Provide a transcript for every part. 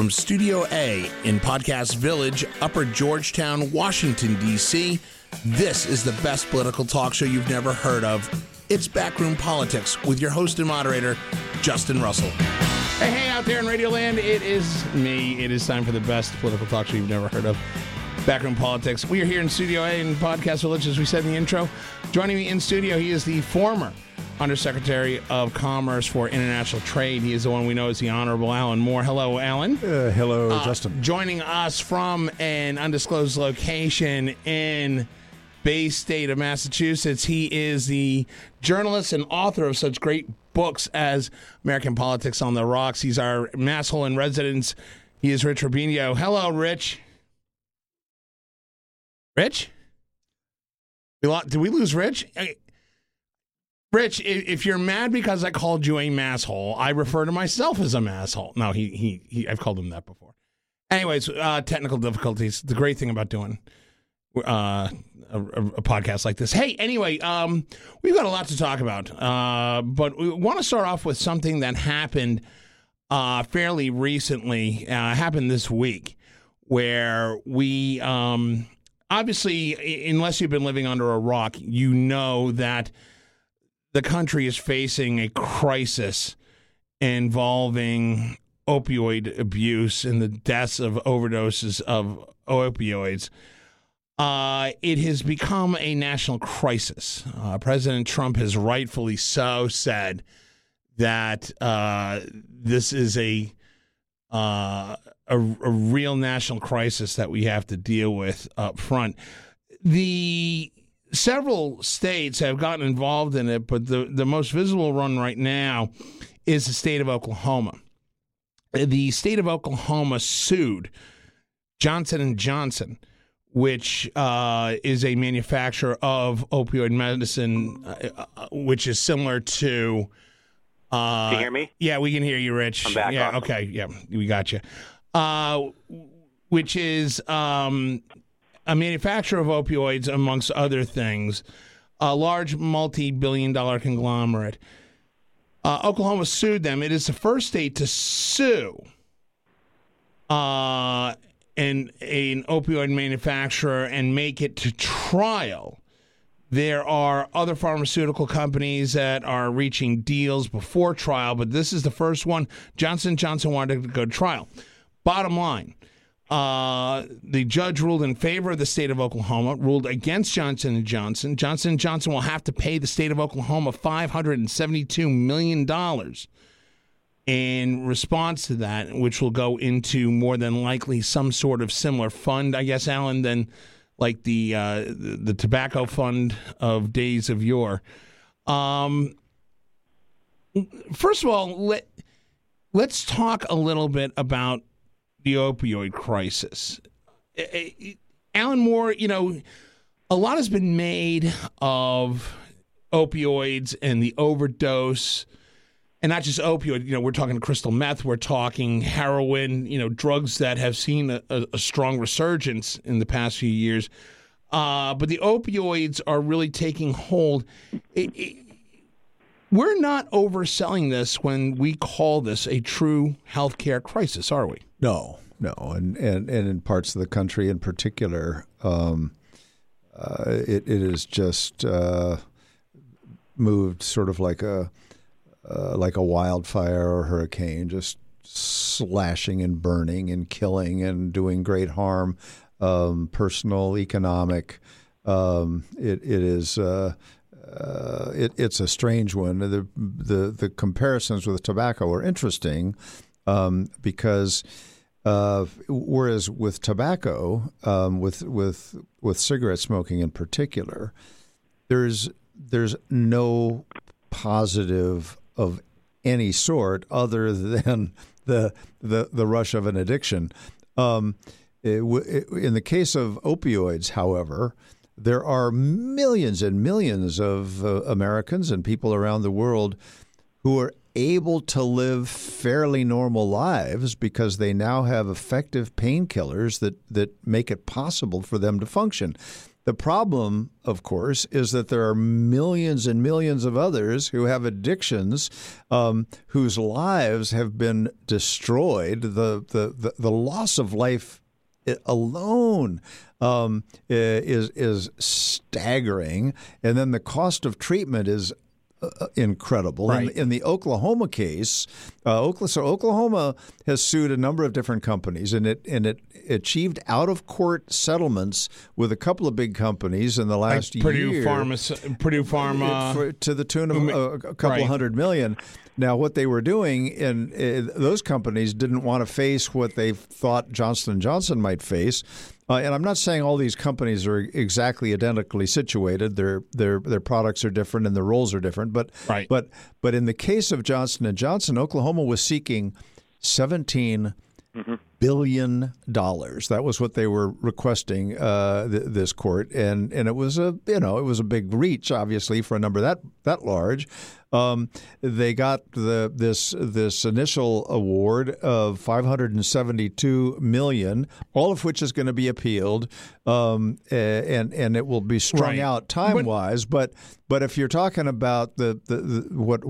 From Studio A in Podcast Village, Upper Georgetown, Washington, D.C., this is the best political talk show you've never heard of. It's Backroom Politics with your host and moderator, Justin Russell. Hey, out there in Radio Land, it is me. It is time for the best political talk show you've never heard of. Backroom Politics. We are here in Studio A in Podcast Village, as we said in the intro. Joining me in studio, he is the former Undersecretary of Commerce for International Trade. He is the one we know as the Honorable Alan Moore. Hello, Alan. Hello, Justin. Joining us from an undisclosed location in Bay State of Massachusetts, he is the journalist and author of such great books as American Politics on the Rocks. He's our masshole in residence. He is Rich Rubinio. Hello, Rich. Rich? Did we lose Rich? Rich, if you're mad because I called you a masshole, I refer to myself as a masshole. No, he I've called him that before. Anyways, technical difficulties. The great thing about doing a podcast like this. Hey, anyway, we've got a lot to talk about, but we want to start off with something that happened fairly recently. Happened this week, where we obviously, unless you've been living under a rock, you know that the country is facing a crisis involving opioid abuse and the deaths of overdoses of opioids. It has become a national crisis. President Trump has rightfully so said that this is a real national crisis that we have to deal with up front. Several states have gotten involved in it, but the most visible one right now is the state of Oklahoma. The state of Oklahoma sued Johnson & Johnson, which is a manufacturer of opioid medicine, which is similar to... can you hear me? Yeah, we can hear you, Rich. I'm back. Yeah, okay. Yeah, we got you. Which is... a manufacturer of opioids, amongst other things, a large multi-billion-dollar conglomerate. Oklahoma sued them. It is the first state to sue an opioid manufacturer and make it to trial. There are other pharmaceutical companies that are reaching deals before trial, but this is the first one. Johnson & Johnson wanted to go to trial. Bottom line. The judge ruled in favor of the state of Oklahoma, ruled against Johnson & Johnson. Johnson & Johnson will have to pay the state of Oklahoma $572 million in response to that, which will go into more than likely some sort of similar fund, I guess, Alan, than like the tobacco fund of days of yore. First of all, let's talk a little bit about the opioid crisis. Alan Moore, you know, a lot has been made of opioids and the overdose, and not just opioid. You know, we're talking crystal meth, we're talking heroin, you know, drugs that have seen a strong resurgence in the past few years. But the opioids are really taking hold. We're not overselling this when we call this a true healthcare crisis, are we? No, and in parts of the country in particular, it is just moved sort of like a wildfire or hurricane, just slashing and burning and killing and doing great harm, personal, economic. It is. It's a strange one. The comparisons with tobacco are interesting. Because whereas with tobacco, with cigarette smoking in particular, there's no positive of any sort other than the rush of an addiction. In the case of opioids, however, there are millions and millions of Americans and people around the world who are able to live fairly normal lives because they now have effective painkillers that make it possible for them to function. The problem, of course, is that there are millions and millions of others who have addictions, whose lives have been destroyed. The loss of life alone is staggering, and then the cost of treatment is incredible. Right. In the Oklahoma case, Oklahoma has sued a number of different companies, and it achieved out of court settlements with a couple of big companies in the last year. Purdue Pharma, to the tune of a couple hundred million. Now, what they were doing, and those companies didn't want to face what they thought Johnson & Johnson might face. And I'm not saying all these companies are exactly identically situated. Their products are different and their roles are different. But right. but in the case of Johnson & Johnson, Oklahoma was seeking $17 billion. That was what they were requesting this court, and it was a big reach, obviously, for a number that large. They got this initial award of $572 million, all of which is going to be appealed, and it will be strung out time-wise. But if you're talking about what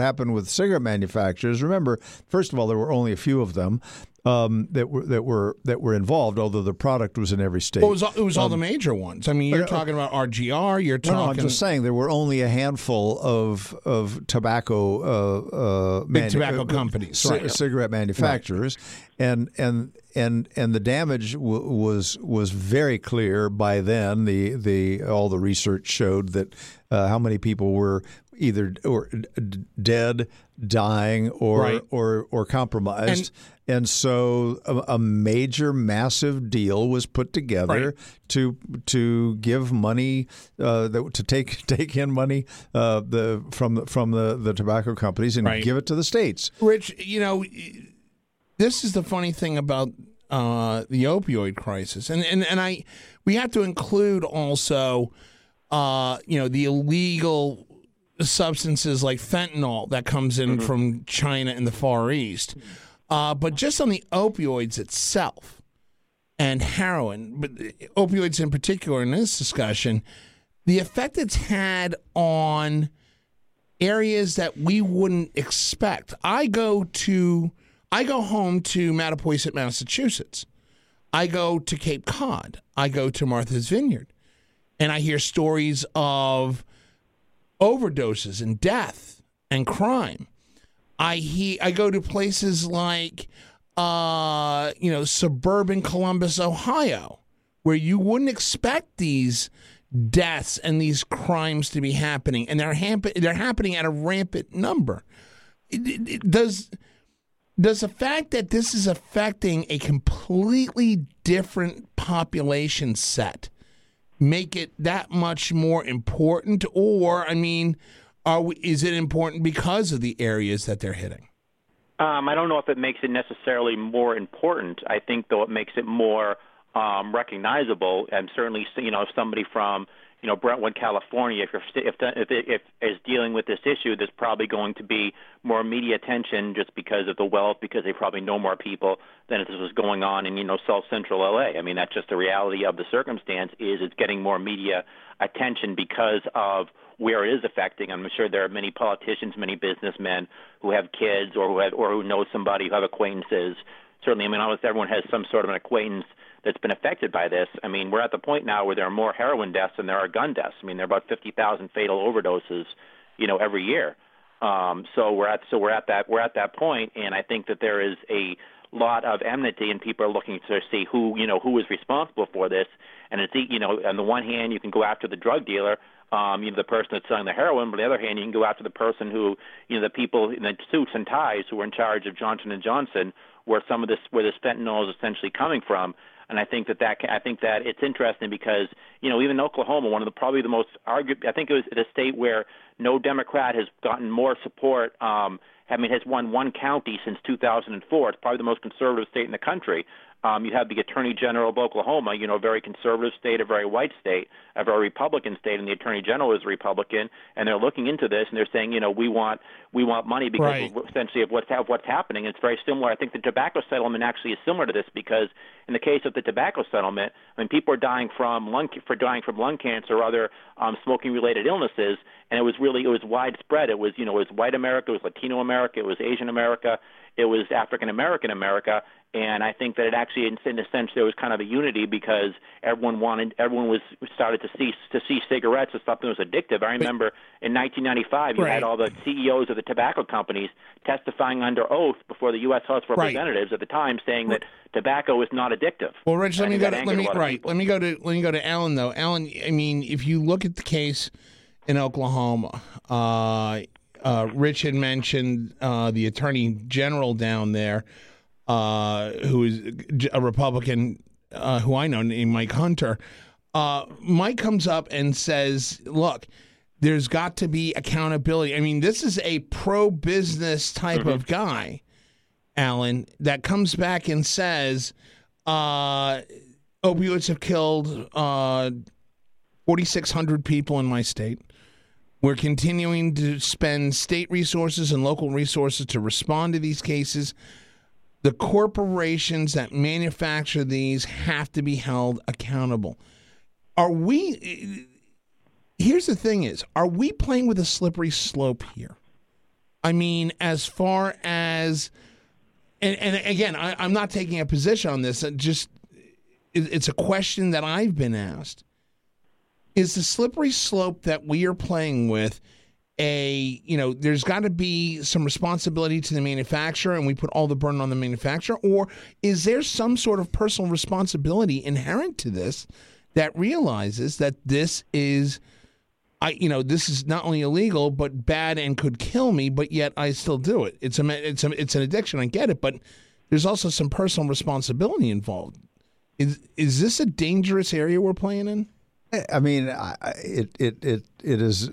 happened with cigarette manufacturers, remember, first of all, there were only a few of them that were involved, although the product was in every state. Well, it was all the major ones. I mean, you're talking about RGR. You're talking. No, I'm just saying there were only a handful of tobacco companies, cigarette manufacturers, and the damage was very clear by then. All the research showed that how many people were either dead, dying, or compromised. And so a major, massive deal was put together to give money to take in money from the tobacco companies and give it to the states. Rich, this is the funny thing about the opioid crisis, and we have to include also the illegal substances like fentanyl that comes in from China and the Far East. But just on the opioids itself and heroin, but opioids in particular in this discussion, the effect it's had on areas that we wouldn't expect. I go home to Mattapoisett, Massachusetts. I go to Cape Cod. I go to Martha's Vineyard. And I hear stories of overdoses and death and crime. I go to places like, suburban Columbus, Ohio, where you wouldn't expect these deaths and these crimes to be happening, and they're happening at a rampant number. Does the fact that this is affecting a completely different population set make it that much more important, or, I mean, is it important because of the areas that they're hitting? I don't know if it makes it necessarily more important. I think, though, it makes it more recognizable. And certainly, if somebody from Brentwood, California, if is dealing with this issue, there's probably going to be more media attention just because of the wealth, because they probably know more people than if this was going on in South Central LA. I mean, that's just the reality of the circumstance. Is it's getting more media attention because of where it is affecting. I'm sure there are many politicians, many businessmen who have kids or who know somebody, who have acquaintances. Certainly, I mean, almost everyone has some sort of an acquaintance that's been affected by this. I mean, we're at the point now where there are more heroin deaths than there are gun deaths. I mean, there are about 50,000 fatal overdoses, every year. So we're at that point, and I think that there is a lot of enmity, and people are looking to see who is responsible for this. And it's on the one hand, you can go after the drug dealer. The person that's selling the heroin, but on the other hand, you can go after the person who, the people in the suits and ties who are in charge of Johnson & Johnson, where this fentanyl is essentially coming from. And I think that it's interesting because, even Oklahoma, I think it was the state where no Democrat has gotten more support, has won one county since 2004. It's probably the most conservative state in the country. You have the Attorney General of Oklahoma, you know, a very conservative state, a very white state, a very Republican state, and the Attorney General is Republican, and they're looking into this and they're saying, you know, we want money because essentially of what's happening. It's very similar. I think the tobacco settlement actually is similar to this because in the case of the tobacco settlement, I mean, people are dying from lung cancer or other smoking-related illnesses, and it was widespread. It was white America, it was Latino America, it was Asian America, it was African-American America. And I think that it actually, in a sense, there was kind of a unity because everyone started to see cigarettes as something that was addictive. I remember in 1995, you had all the CEOs of the tobacco companies testifying under oath before the U.S. House of Representatives at the time, saying that tobacco is not addictive. Well, Rich, let me go to Alan though. Alan, I mean, if you look at the case in Oklahoma, Rich had mentioned the Attorney General down there. Who is a Republican, who I know named Mike Hunter. Mike comes up and says, look, there's got to be accountability. I mean, this is a pro-business type of guy, Alan, that comes back and says, opioids have killed 4,600 people in my state. We're continuing to spend state resources and local resources to respond to these cases. The corporations that manufacture these have to be held accountable. Here's the thing, are we playing with a slippery slope here? I mean, as far as, and again, I'm not taking a position on this. It's a question that I've been asked. Is the slippery slope that we are playing with there's got to be some responsibility to the manufacturer and we put all the burden on the manufacturer? Or is there some sort of personal responsibility inherent to this that realizes that this is not only illegal, but bad and could kill me, but yet I still do it? It's an addiction. I get it. But there's also some personal responsibility involved. Is this a dangerous area we're playing in? I mean, it is.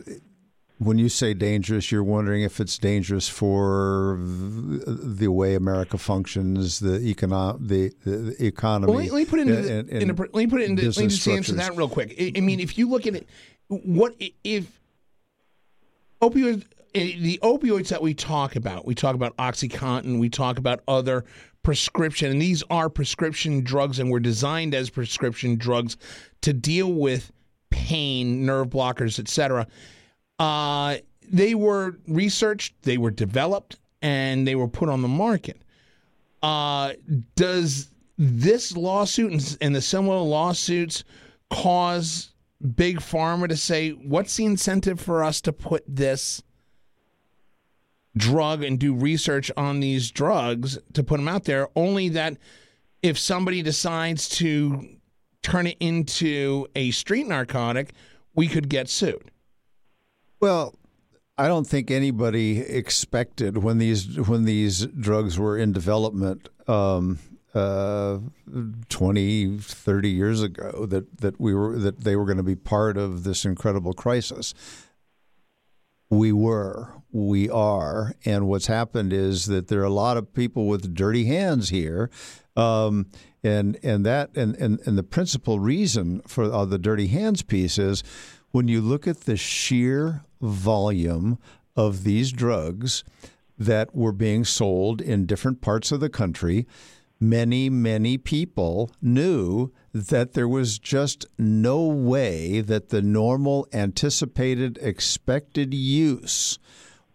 When you say dangerous, you're wondering if it's dangerous for the way America functions, the economy. Well, let me put it into that real quick. I mean, if you look at it, what if the opioids that we talk about OxyContin, we talk about other prescription, and these are prescription drugs and were designed as prescription drugs to deal with pain, nerve blockers, etc. They were researched, they were developed, and they were put on the market. Does this lawsuit and the similar lawsuits cause Big Pharma to say, what's the incentive for us to put this drug and do research on these drugs to put them out there, only that if somebody decides to turn it into a street narcotic, we could get sued? Well, I don't think anybody expected when these drugs were in development 20, 30 years ago that they were going to be part of this incredible crisis. We are, and what's happened is that there are a lot of people with dirty hands here. And the principal reason for the dirty hands piece is when you look at the sheer volume of these drugs that were being sold in different parts of the country, many, many people knew that there was just no way that the normal, anticipated, expected use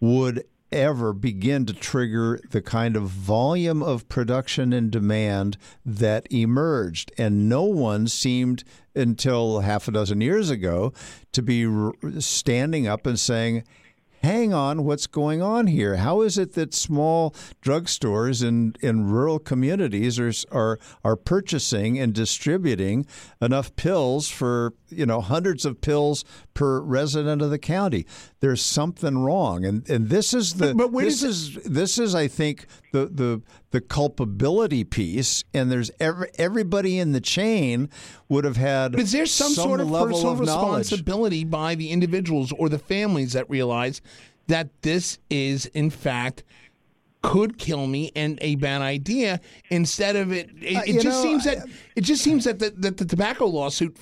would ever begin to trigger the kind of volume of production and demand that emerged. And no one seemed, until half a dozen years ago, to be standing up and saying, hang on, what's going on here? How is it that small drugstores in rural communities are purchasing and distributing enough pills for, you know, hundreds of pills per resident of the county? There's something wrong, and this is the this is I think the culpability piece, and there's everybody in the chain would have had. But is there some sort of personal responsibility by the individuals or the families that realize that this is in fact could kill me and a bad idea. Instead of it just seems that the tobacco lawsuit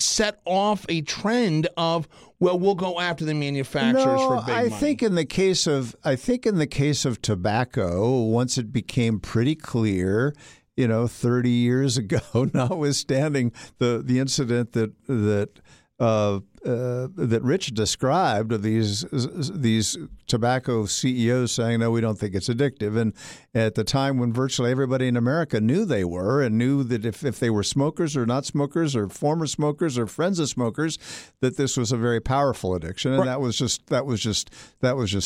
set off a trend of, well, we'll go after the manufacturers for big money. I think in the case of tobacco, once it became pretty clear, 30 years ago, notwithstanding the incident that Rich described of these tobacco CEOs saying, no, we don't think it's addictive. And at the time when virtually everybody in America knew they were and knew that if they were smokers or not smokers or former smokers or friends of smokers, that this was a very powerful addiction. And that was just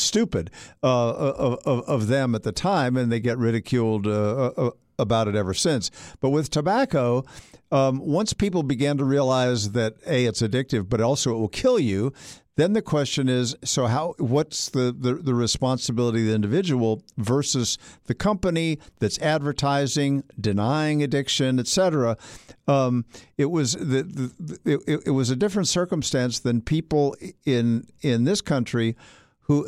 stupid of them at the time. And they get ridiculed about it ever since. But with tobacco, once people began to realize that, A, it's addictive, but also it will kill you, then the question is, so what's the responsibility of the individual versus the company that's advertising, denying addiction, et cetera? It was a different circumstance than people in this country who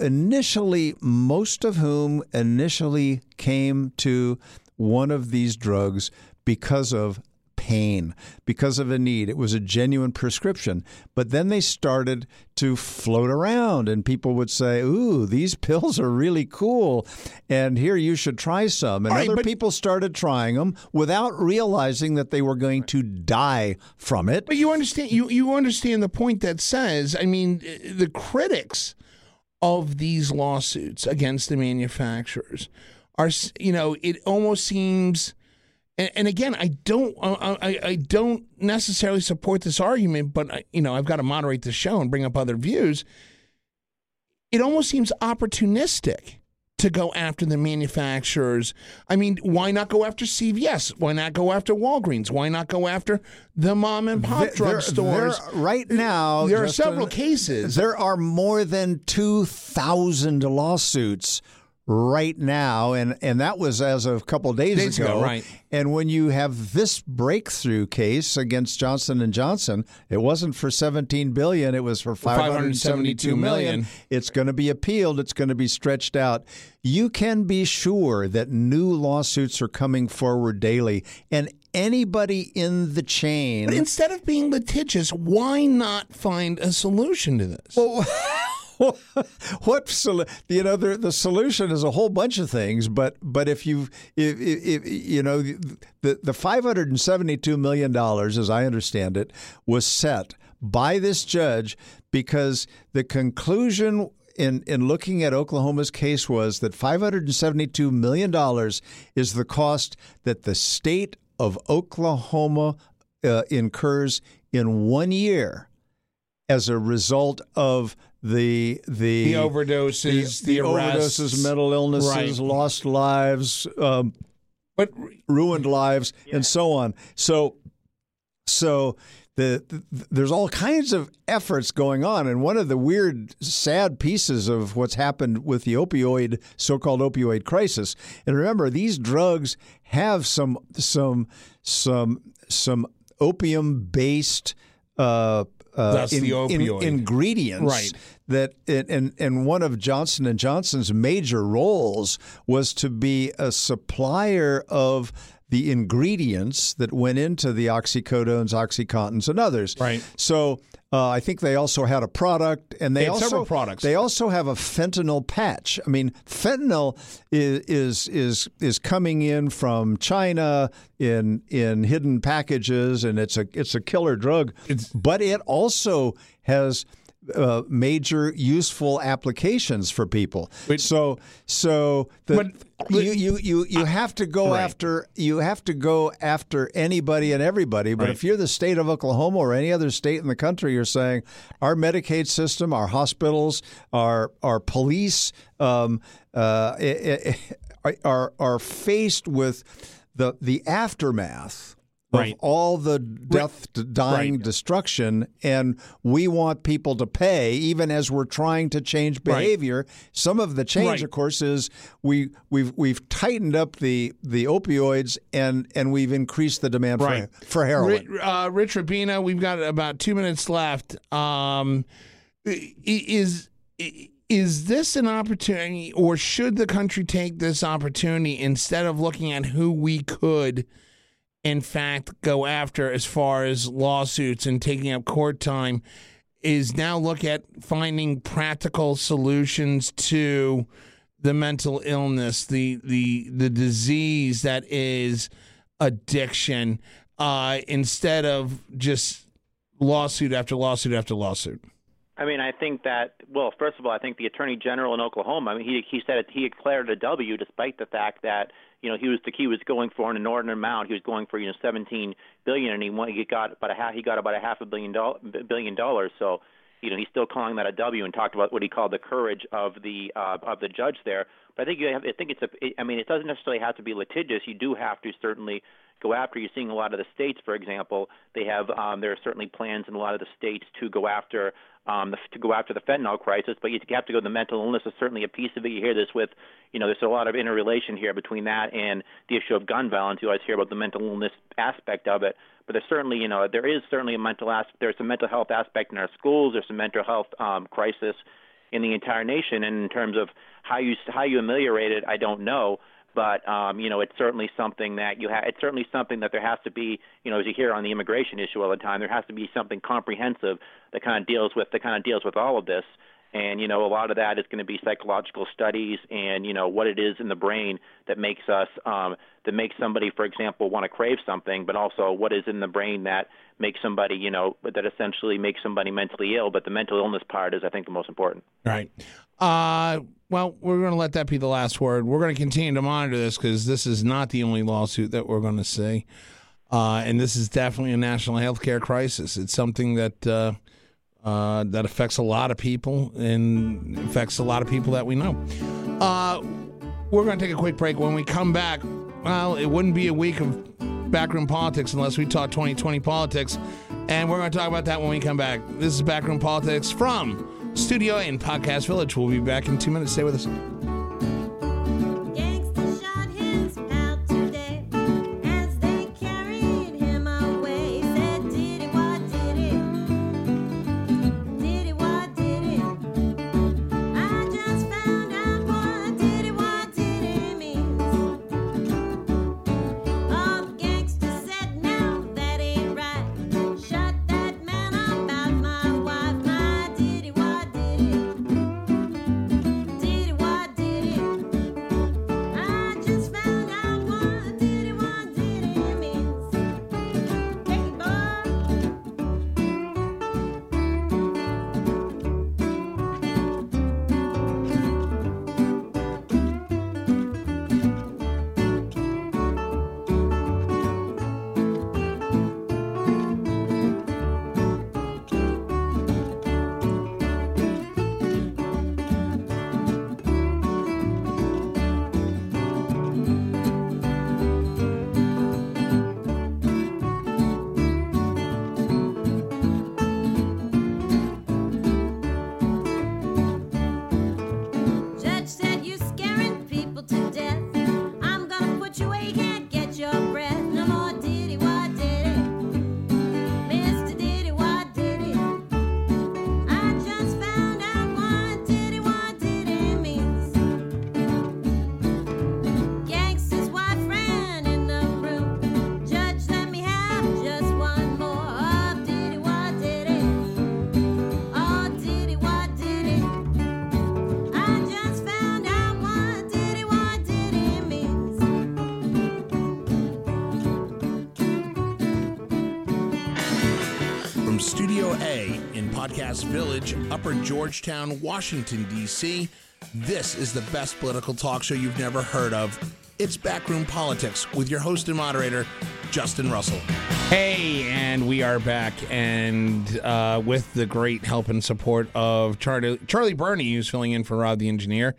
most of whom initially came to one of these drugs because of pain, because of a need. It was a genuine prescription. But then they started to float around and people would say, ooh, these pills are really cool. And here, you should try some. And people started trying them without realizing that they were going to die from it. But you understand the point that says, the critics of these lawsuits against the manufacturers are, it almost seems, and again, I don't necessarily support this argument, but I've got to moderate the show and bring up other views. It almost seems opportunistic to go after the manufacturers. Why not go after CVS? Why not go after Walgreens? Why not go after the mom and pop drugstores? Right now, there are several cases. There are more than 2,000 lawsuits right now, and that was as of a couple of days ago, right? And when you have this breakthrough case against Johnson & Johnson, it wasn't for $17 billion, it was for $572 million. It's going to be appealed. It's going to be stretched out. You can be sure that new lawsuits are coming forward daily, and anybody in the chain. But instead of being litigious, why not find a solution to this? Well, the solution is a whole bunch of things, but if the $572 million, as I understand it, was set by this judge because the conclusion in looking at Oklahoma's case was that $572 million is the cost that the state of Oklahoma incurs in 1 year as a result of the overdoses, the arrests, overdoses, mental illnesses, lost lives, ruined lives, and so on. So there's all kinds of efforts going on, and one of the weird, sad pieces of what's happened with the so-called opioid crisis. And remember, these drugs have some opium-based ingredients, right? That and one of Johnson and Johnson's major roles was to be a supplier of the ingredients that went into the oxycodones, OxyContins, and others. Right. So I think they also had a product, and they also had several products. They also have a fentanyl patch. Fentanyl is coming in from China in hidden packages, and it's a killer drug. But it also has major useful applications for people. You have to go after anybody and everybody. But if you're the state of Oklahoma or any other state in the country, you're saying our Medicaid system, our hospitals, our police are faced with the aftermath of all the death, dying, destruction, and we want people to pay, even as we're trying to change behavior. Some of the change, of course, is we've tightened up the opioids and we've increased the demand for heroin. Rich Rubinio, we've got about 2 minutes left. Is Is this an opportunity, or should the country take this opportunity instead of looking at who we could, in fact, go after as far as lawsuits and taking up court time, is now look at finding practical solutions to the mental illness, the disease that is addiction, instead of just lawsuit after lawsuit after lawsuit? I mean, I think that, well, first of all, I think the Attorney General in Oklahoma, I mean, he said it, he declared a W despite the fact that, you know, he was going for an inordinate amount. He was going for, you know, $17 billion, and he got about a half a billion dollars. So, you know, he's still calling that a W, and talked about what he called the courage of the judge there. But I think it doesn't necessarily have to be litigious. You do have to certainly go after. You're seeing a lot of the states, for example, they have there are certainly plans in a lot of the states to go after. To go after the fentanyl crisis, but you have to go to the mental illness is certainly a piece of it. You hear this with, you know, there's a lot of interrelation here between that and the issue of gun violence. You always hear about the mental illness aspect of it, but there's certainly, you know, there is certainly a mental aspect. There's a mental health aspect in our schools. There's a mental health crisis in the entire nation, and in terms of how you ameliorate it, I don't know. But, you know, it's certainly something that it's certainly something that there has to be, you know, as you hear on the immigration issue all the time, there has to be something comprehensive that kind of deals with all of this. And, you know, a lot of that is going to be psychological studies and, you know, what it is in the brain that makes us, that makes somebody, for example, want to crave something, but also what is in the brain that makes somebody, you know, that essentially makes somebody mentally ill. But the mental illness part is, I think, the most important. Right. Well, we're going to let that be the last word. We're going to continue to monitor this, because this is not the only lawsuit that we're going to see. And this is definitely a national healthcare crisis. It's something that that affects a lot of people, and affects a lot of people that we know. We're going to take a quick break. When we come back, well, it wouldn't be a week of Backroom Politics unless we talk 2020 politics. And we're going to talk about that when we come back. This is Backroom Politics from Studio A in Podcast Village. We'll be back in 2 minutes. Stay with us. Podcast Village, Upper Georgetown, Washington, D.C. This is the best political talk show you've never heard of. It's Backroom Politics with your host and moderator, Justin Russell. Hey, and we are back, and with the great help and support of Charlie Burney, who's filling in for Rob the engineer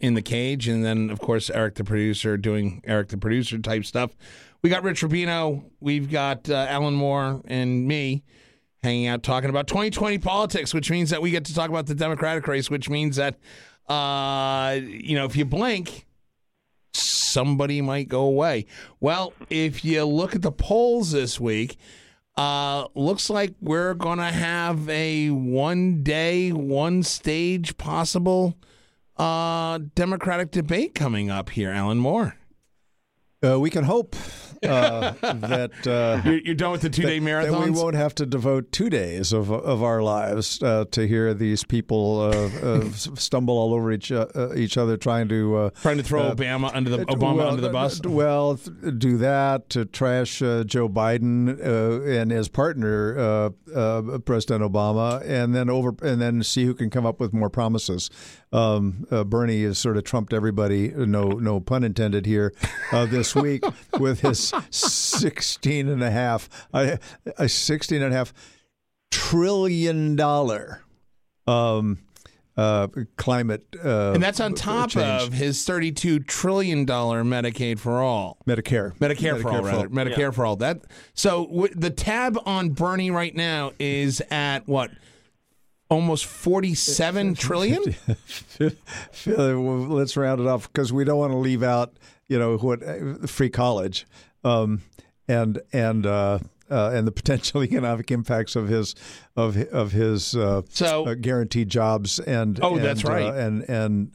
in the cage, and then, of course, Eric the producer doing Eric the producer type stuff. We got Rich Rubinio, we've got Alan Moore, and me. Hanging out talking about 2020 politics, which means that we get to talk about the Democratic race, which means that, you know, if you blink, somebody might go away. Well, if you look at the polls this week, Looks like we're going to have a one-day, one-stage possible Democratic debate coming up here, Alan Moore. We can hope that... You're done with the two-day marathons? That we won't have to devote 2 days of our lives to hear these people stumble all over each other trying to throw Obama under the bus? Well, do that, to trash Joe Biden and his partner, President Obama, and then see who can come up with more promises. Bernie has sort of trumped everybody, no pun intended here, this week with his 16 and a half $16.5 trillion climate and that's on top of his $32 trillion Medicare for all. That the tab on Bernie right now is at what? Almost 47 trillion? Let's round it off because we don't want to leave out, what free college and the potential economic impacts of his guaranteed jobs and that's right. and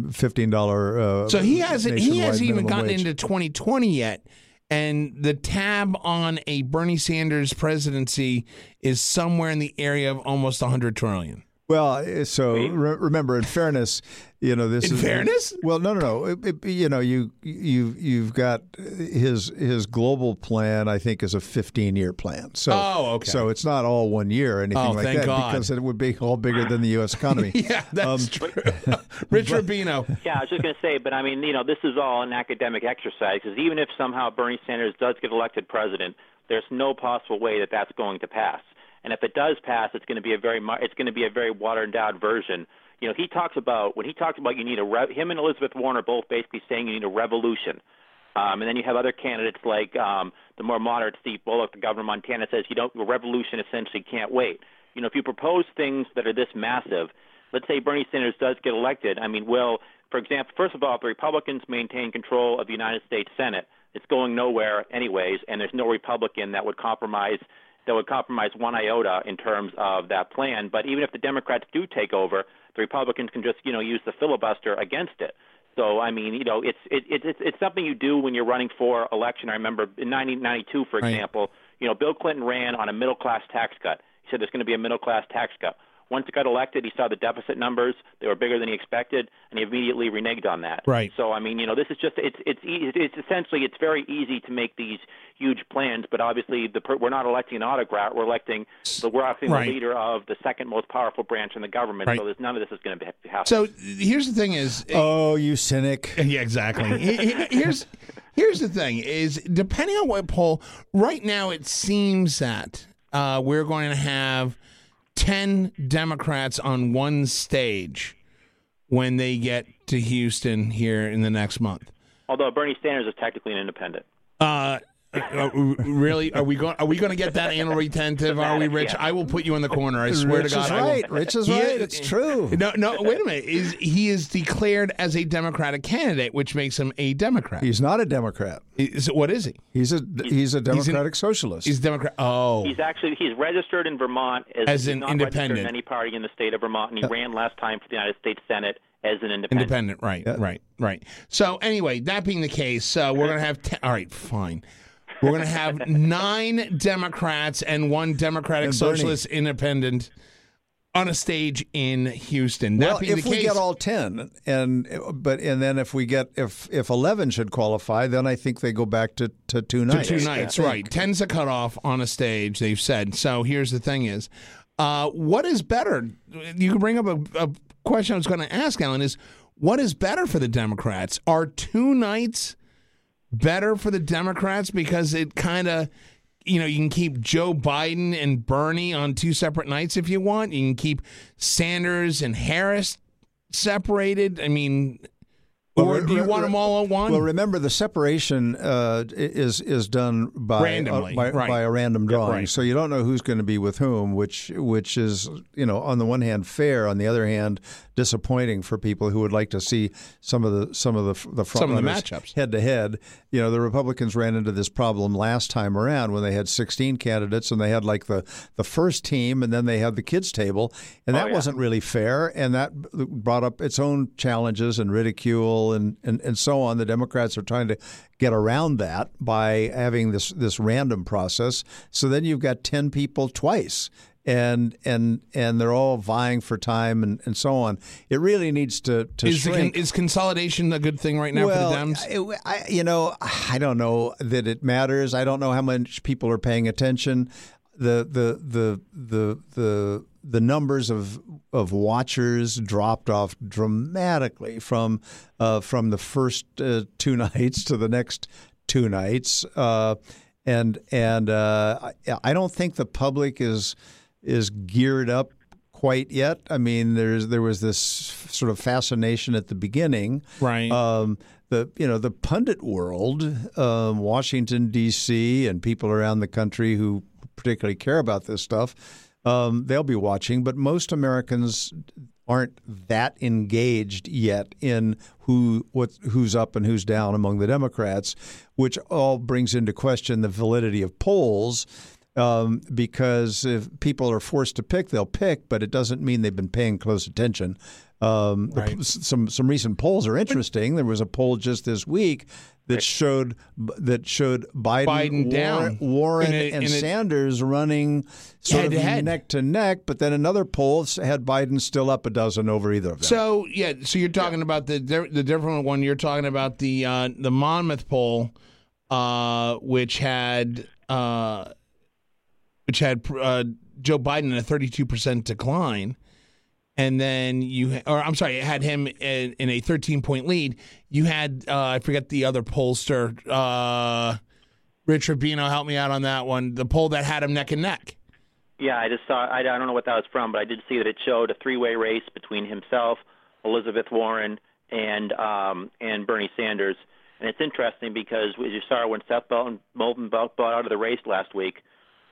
$15. So he hasn't even gotten into 2020 yet. And the tab on a Bernie Sanders presidency is somewhere in the area of almost 100 trillion. Well, so remember, in fairness, this is... In fairness? Well, no. You've got his global plan, I think, is a 15-year plan. So, okay. So it's not all 1 year or anything like that, God. Because it would be all bigger than the U.S. economy. Yeah, that's true. Rich Rubinio. Yeah, I was just going to say, but I mean, this is all an academic exercise, because even if somehow Bernie Sanders does get elected president, there's no possible way that that's going to pass. And if it does pass, it's going to be a very watered down version. He talks about you need him and Elizabeth Warren are both basically saying you need a revolution, and then you have other candidates like the more moderate Steve Bullock, the governor of Montana, says a revolution essentially can't wait. If you propose things that are this massive, let's say Bernie Sanders does get elected. I mean, well, for example, first of all, if the Republicans maintain control of the United States Senate, it's going nowhere anyways, and there's no Republican that would compromise. That would compromise one iota in terms of that plan. But even if the Democrats do take over, the Republicans can just, use the filibuster against it. So, I mean, it's something you do when you're running for election. I remember in 1992, for example, Bill Clinton ran on a middle-class tax cut. He said there's going to be a middle-class tax cut. Once he got elected, he saw the deficit numbers. They were bigger than he expected, and he immediately reneged on that. Right. So, I mean, this is just – it's essentially – it's very easy to make these huge plans, but obviously we're not electing an autocrat. We're electing the leader of the second most powerful branch in the government, right. So there's none of this is going to happen. So here's the thing is – Oh, you cynic. Yeah, exactly. Here's the thing is, depending on what poll, right now it seems that we're going to have – 10 Democrats on one stage when they get to Houston here in the next month. Although Bernie Sanders is technically an independent. Really? Are we going to get that anal retentive? Are we, Rich? Yeah. I will put you in the corner. I swear Rich to God. Rich is right. It's true. No. Wait a minute. He is declared as a Democratic candidate, which makes him a Democrat. He's not a Democrat. What is he? He's a Democratic socialist. He's Democrat. Oh. He's registered in Vermont as an independent. Registered in any party in the state of Vermont, and he ran last time for the United States Senate. As an independent, right, yeah. right. So anyway, that being the case, we're going to have all right, fine. We're going to have 9 Democrats and 1 Democratic Socialist Independent on a stage in Houston. That being the case, we get all 10, and then if 11 should qualify, then I think they go back to 2 nights. To 2 nights, right? 10's a cutoff on a stage. They've said so. Here's the thing: is what is better? You can bring up a question I was going to ask, Alan, is what is better for the Democrats? Are 2 nights better for the Democrats because it kind of, you can keep Joe Biden and Bernie on 2 separate nights if you want. You can keep Sanders and Harris separated. I mean, or do you want them all on one? Well, remember, the separation is done by a random drawing, right. So you don't know who's going to be with whom, which is on the one hand fair, on the other hand disappointing for people who would like to see some of the front runners head to head. You know, the Republicans ran into this problem last time around when they had 16 candidates and they had like the first team and then they had the kids table, and that wasn't really fair, and that brought up its own challenges and ridicule and so on. The Democrats are trying to get around that by having this random process. So then you've got 10 people twice, and they're all vying for time and so on. It really needs to shrink. Is consolidation a good thing right now for the Dems? I don't know that it matters. I don't know how much people are paying attention. The numbers of watchers dropped off dramatically from the first two nights to the next two nights, and I don't think the public is geared up quite yet. I mean, there was this sort of fascination at the beginning, right? The pundit world, Washington D.C. and people around the country who particularly care about this stuff. They'll be watching, but most Americans aren't that engaged yet in who's up and who's down among the Democrats, which all brings into question the validity of polls, because if people are forced to pick, they'll pick, but it doesn't mean they've been paying close attention. Right. Some recent polls are interesting. There was a poll just this week that showed Biden down, Warren and Sanders running sort of neck to neck, but then another poll had Biden still up a dozen over either of them. So you're talking about the different one. You're talking about the Monmouth poll, which had Joe Biden in a 32% decline. And then it had him in a 13-point lead. You had, I forget the other pollster, Rich Rubinio, help me out on that one, the poll that had him neck and neck. Yeah, I just saw, I don't know what that was from, but I did see that it showed a three-way race between himself, Elizabeth Warren, and Bernie Sanders. And it's interesting because, as you saw, when Seth Moulton bought out of the race last week,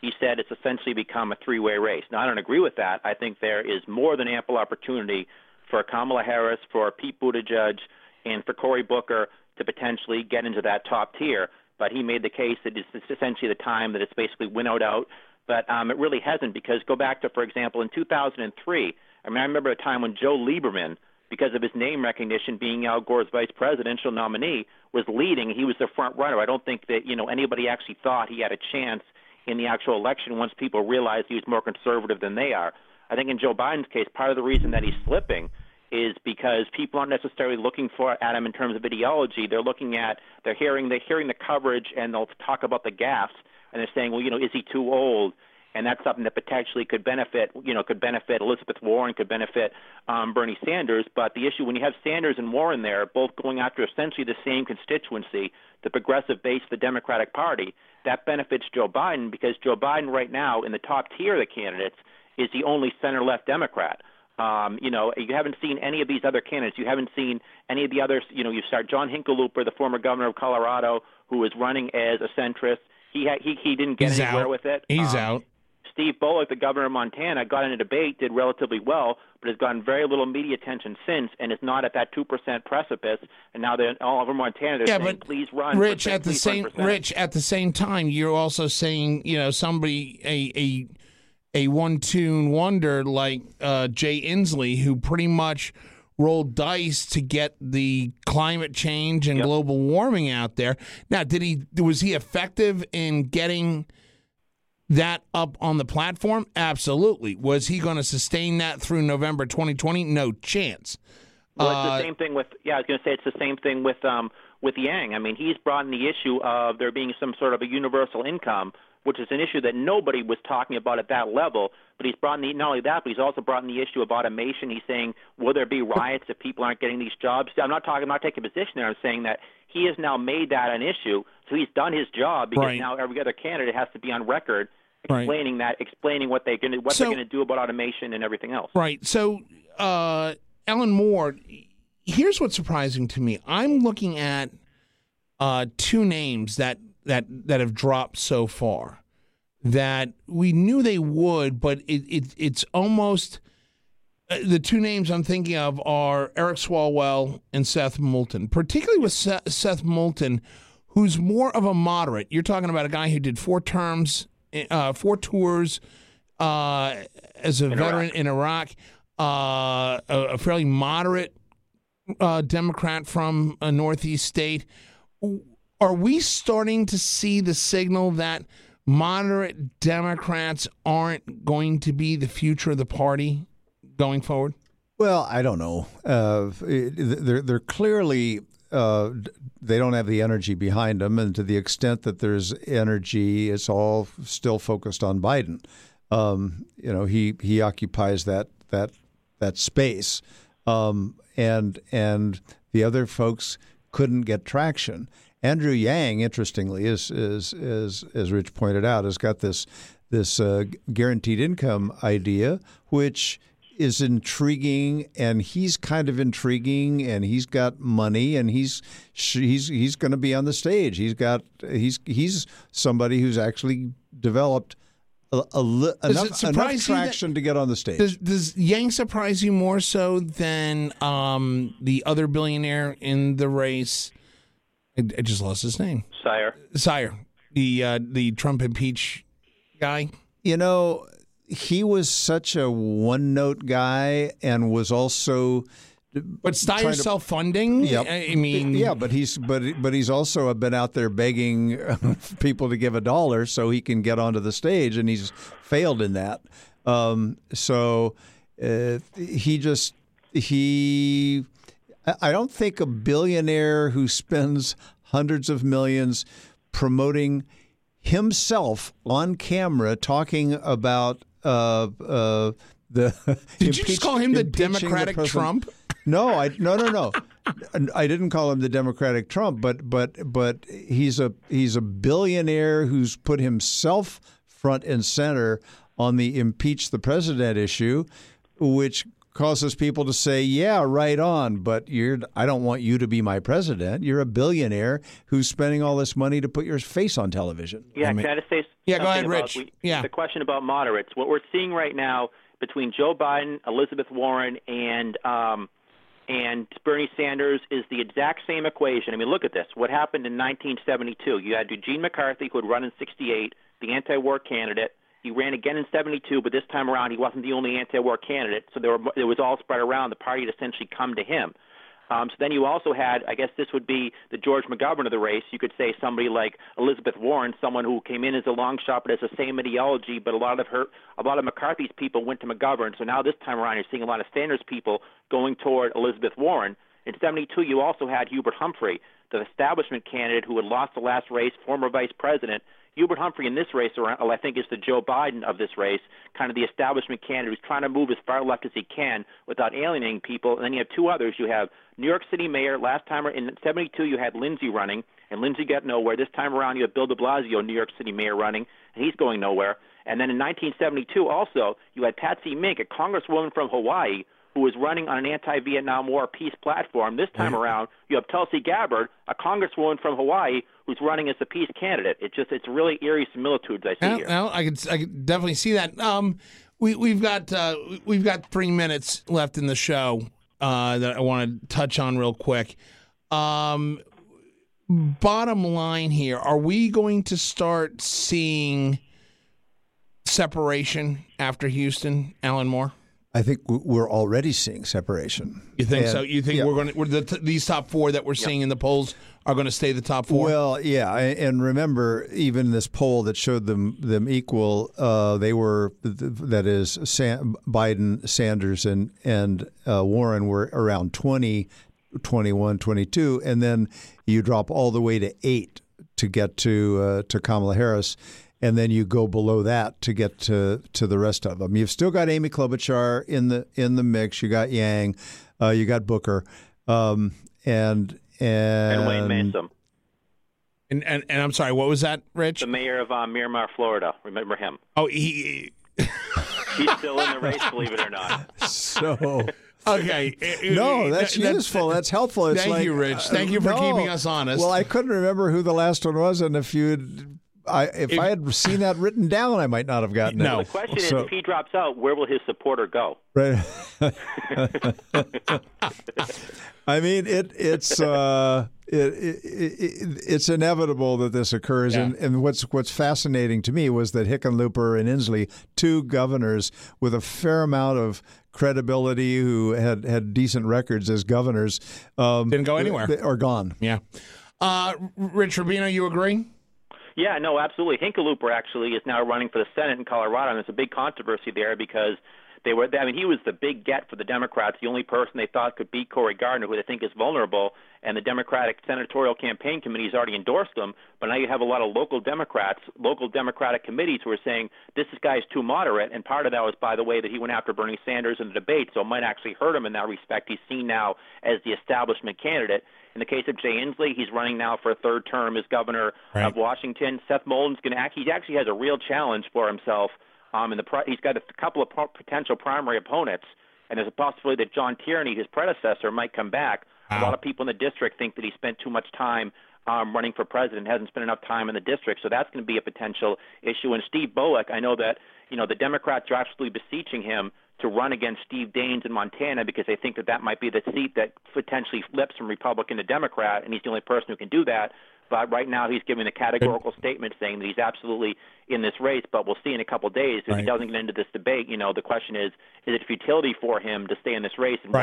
he said it's essentially become a three-way race. Now, I don't agree with that. I think there is more than ample opportunity for Kamala Harris, for Pete Buttigieg, and for Cory Booker to potentially get into that top tier. But he made the case that it's essentially the time that it's basically winnowed out. But it really hasn't, because go back to, for example, in 2003. I mean, I remember a time when Joe Lieberman, because of his name recognition, being Al Gore's vice presidential nominee, was leading. He was the front runner. I don't think that anybody actually thought he had a chance in the actual election once people realized he was more conservative than they are. I think in Joe Biden's case, part of the reason that he's slipping is because people aren't necessarily looking at him in terms of ideology. They're looking at, they're hearing the coverage, and they'll talk about the gaffes, and they're saying, is he too old? And that's something that potentially could benefit, Elizabeth Warren, could benefit Bernie Sanders. But the issue when you have Sanders and Warren there, both going after essentially the same constituency, the progressive base of the Democratic Party, that benefits Joe Biden, because Joe Biden right now in the top tier of the candidates is the only center-left Democrat. You haven't seen any of these other candidates. You haven't seen any of the others. You start John Hickenlooper, the former governor of Colorado, who is running as a centrist. He didn't get anywhere with it. He's out. Steve Bullock, the governor of Montana, got in a debate, did relatively well, but has gotten very little media attention since, and is not at that 2% precipice. And now they're all over Montana. They're saying, "Please run." Rich, at the same time, you're also saying, somebody a one-tune wonder like Jay Inslee, who pretty much rolled dice to get the climate change and global warming out there. Now, was he effective in getting that up on the platform? Absolutely. Was he going to sustain that through November 2020? No chance. Well, it's the same thing with. Yeah, I was going to say it's the same thing with Yang. I mean, he's brought in the issue of there being some sort of a universal income, which is an issue that nobody was talking about at that level. But he's brought in not only that, but he's also brought in the issue of automation. He's saying, will there be riots if people aren't getting these jobs? I'm not taking a position there. I'm saying that he has now made that an issue. So he's done his job, because now every other candidate has to be on record explaining explaining what they're going to do about automation and everything else. Right. So, Alan Moore, here's what's surprising to me. I'm looking at two names that have dropped so far that we knew they would, but it's almost The two names I'm thinking of are Eric Swalwell and Seth Moulton, particularly with Seth Moulton, who's more of a moderate. You're talking about a guy who did four tours as a veteran in Iraq, a fairly moderate Democrat from a Northeast state. Are we starting to see the signal that moderate Democrats aren't going to be the future of the party going forward? Well, I don't know. They're clearly they don't have the energy behind them, and to the extent that there's energy, it's all still focused on Biden. He occupies that space, and the other folks couldn't get traction. Andrew Yang, interestingly, is as Rich pointed out, has got this guaranteed income idea, which is intriguing, and he's kind of intriguing, and he's got money, and he's going to be on the stage. He's somebody who's actually developed enough traction to get on the stage. Does Yang surprise you more so than the other billionaire in the race? I just lost his name. Steyer, the Trump impeach guy. You know, he was such a one-note guy and was also. But Steyer self-funding. Yep. I mean, yeah, but he's also been out there begging people to give $1 so he can get onto the stage, and he's failed in that. I don't think a billionaire who spends hundreds of millions promoting himself on camera talking about the. Did you just call him the Democratic Trump? No. I didn't call him the Democratic Trump, but he's a billionaire who's put himself front and center on the impeach the president issue, which causes people to say, yeah, right on, but I don't want you to be my president. You're a billionaire who's spending all this money to put your face on television. Yeah, I mean, gotta say something. Go ahead, Rich. The question about moderates. What we're seeing right now between Joe Biden, Elizabeth Warren, and Bernie Sanders is the exact same equation. I mean, look at this. What happened in 1972? You had Eugene McCarthy, who had run in 1968, the anti-war candidate. He ran again in 1972, but this time around he wasn't the only anti-war candidate, so there was all spread around. The party had essentially come to him. So then you also had, I guess this would be the George McGovern of the race. You could say somebody like Elizabeth Warren, someone who came in as a long shot but has the same ideology, but a lot of McCarthy's people went to McGovern. So now this time around you're seeing a lot of Sanders people going toward Elizabeth Warren. In 1972, you also had Hubert Humphrey, the establishment candidate who had lost the last race, former vice president. Hubert Humphrey in this race, I think, is the Joe Biden of this race, kind of the establishment candidate who's trying to move as far left as he can without alienating people. And then you have two others. You have New York City mayor. Last time in 1972, you had Lindsay running, and Lindsay got nowhere. This time around, you have Bill de Blasio, New York City mayor, running, and he's going nowhere. And then in 1972 also, you had Patsy Mink, a congresswoman from Hawaii, who was running on an anti-Vietnam War peace platform. This time around, you have Tulsi Gabbard, a congresswoman from Hawaii, who's running as a peace candidate. It's really eerie similitudes I see here. Well, I could definitely see that. We've got 3 minutes left in the show that I want to touch on real quick. Bottom line here, are we going to start seeing separation after Houston, Alan Moore? I think we're already seeing separation. You think so? You think these top four that we're seeing in the polls are going to stay the top four? Well, yeah. And remember, even this poll that showed them equal, they were, that is, Biden, Sanders, and Warren were around 20, 21, 22, and then you drop all the way to 8 to get to Kamala Harris. And then you go below that to get to the rest of them. You've still got Amy Klobuchar in the mix. You got Yang, you got Booker, and Wayne Mansom. And I'm sorry, what was that, Rich? The mayor of Miramar, Florida. Remember him? Oh, he's still in the race, believe it or not. So. Okay. No, that's useful. That's helpful. It's thank you, Rich. Thank you for keeping us honest. Well, I couldn't remember who the last one was, and if you'd. If I had seen that written down, I might not have gotten it. The question is, if he drops out, where will his supporter go? Right. I mean, it's inevitable that this occurs. Yeah. And what's fascinating to me was that Hickenlooper and Inslee, two governors with a fair amount of credibility who had decent records as governors, didn't go anywhere. Are gone. Yeah. Rich Rubinio, you agree? Yeah, no, absolutely. Hickenlooper actually is now running for the Senate in Colorado, and there's a big controversy there because he was the big get for the Democrats, the only person they thought could beat Cory Gardner, who they think is vulnerable, and the Democratic Senatorial Campaign Committee has already endorsed him. But now you have a lot of local Democrats, local Democratic committees who are saying this guy is too moderate, and part of that was, by the way, that he went after Bernie Sanders in the debate, so it might actually hurt him in that respect. He's seen now as the establishment candidate. In the case of Jay Inslee, he's running now for a third term as governor of Washington. Seth Moulton's going to actually has a real challenge for himself. He's got a couple of potential primary opponents, and there's a possibility that John Tierney, his predecessor, might come back. Wow. A lot of people in the district think that he spent too much time running for president, hasn't spent enough time in the district, so that's going to be a potential issue. And Steve Bullock, I know that the Democrats are absolutely beseeching him to run against Steve Daines in Montana because they think that might be the seat that potentially flips from Republican to Democrat, and he's the only person who can do that. But right now he's giving a categorical statement saying that he's absolutely in this race, but we'll see in a couple of days. If he doesn't get into this debate, the question is it futility for him to stay in this race? And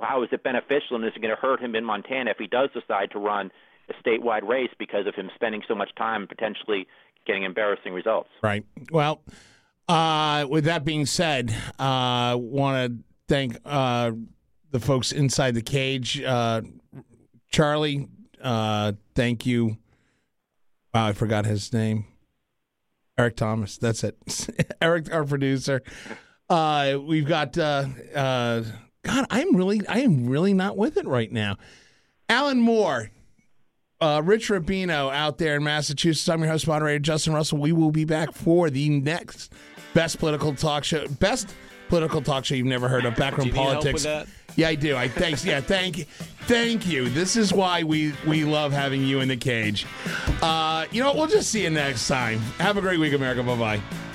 how is it beneficial, and is it going to hurt him in Montana if he does decide to run a statewide race because of him spending so much time potentially getting embarrassing results? Right. Well, with that being said, I want to thank the folks inside the cage. Charlie, thank you. Wow, I forgot his name. Eric Thomas. That's it. Eric, our producer. We've got. God, I am really not with it right now. Alan Moore, Rich Rubinio out there in Massachusetts. I'm your host, moderator Justin Russell. We will be back for the next best political talk show you've never heard of. Backroom Politics. Help with that? Yeah, I do. Thank you. This is why we love having you in the cage. We'll just see you next time. Have a great week, America. Bye-bye.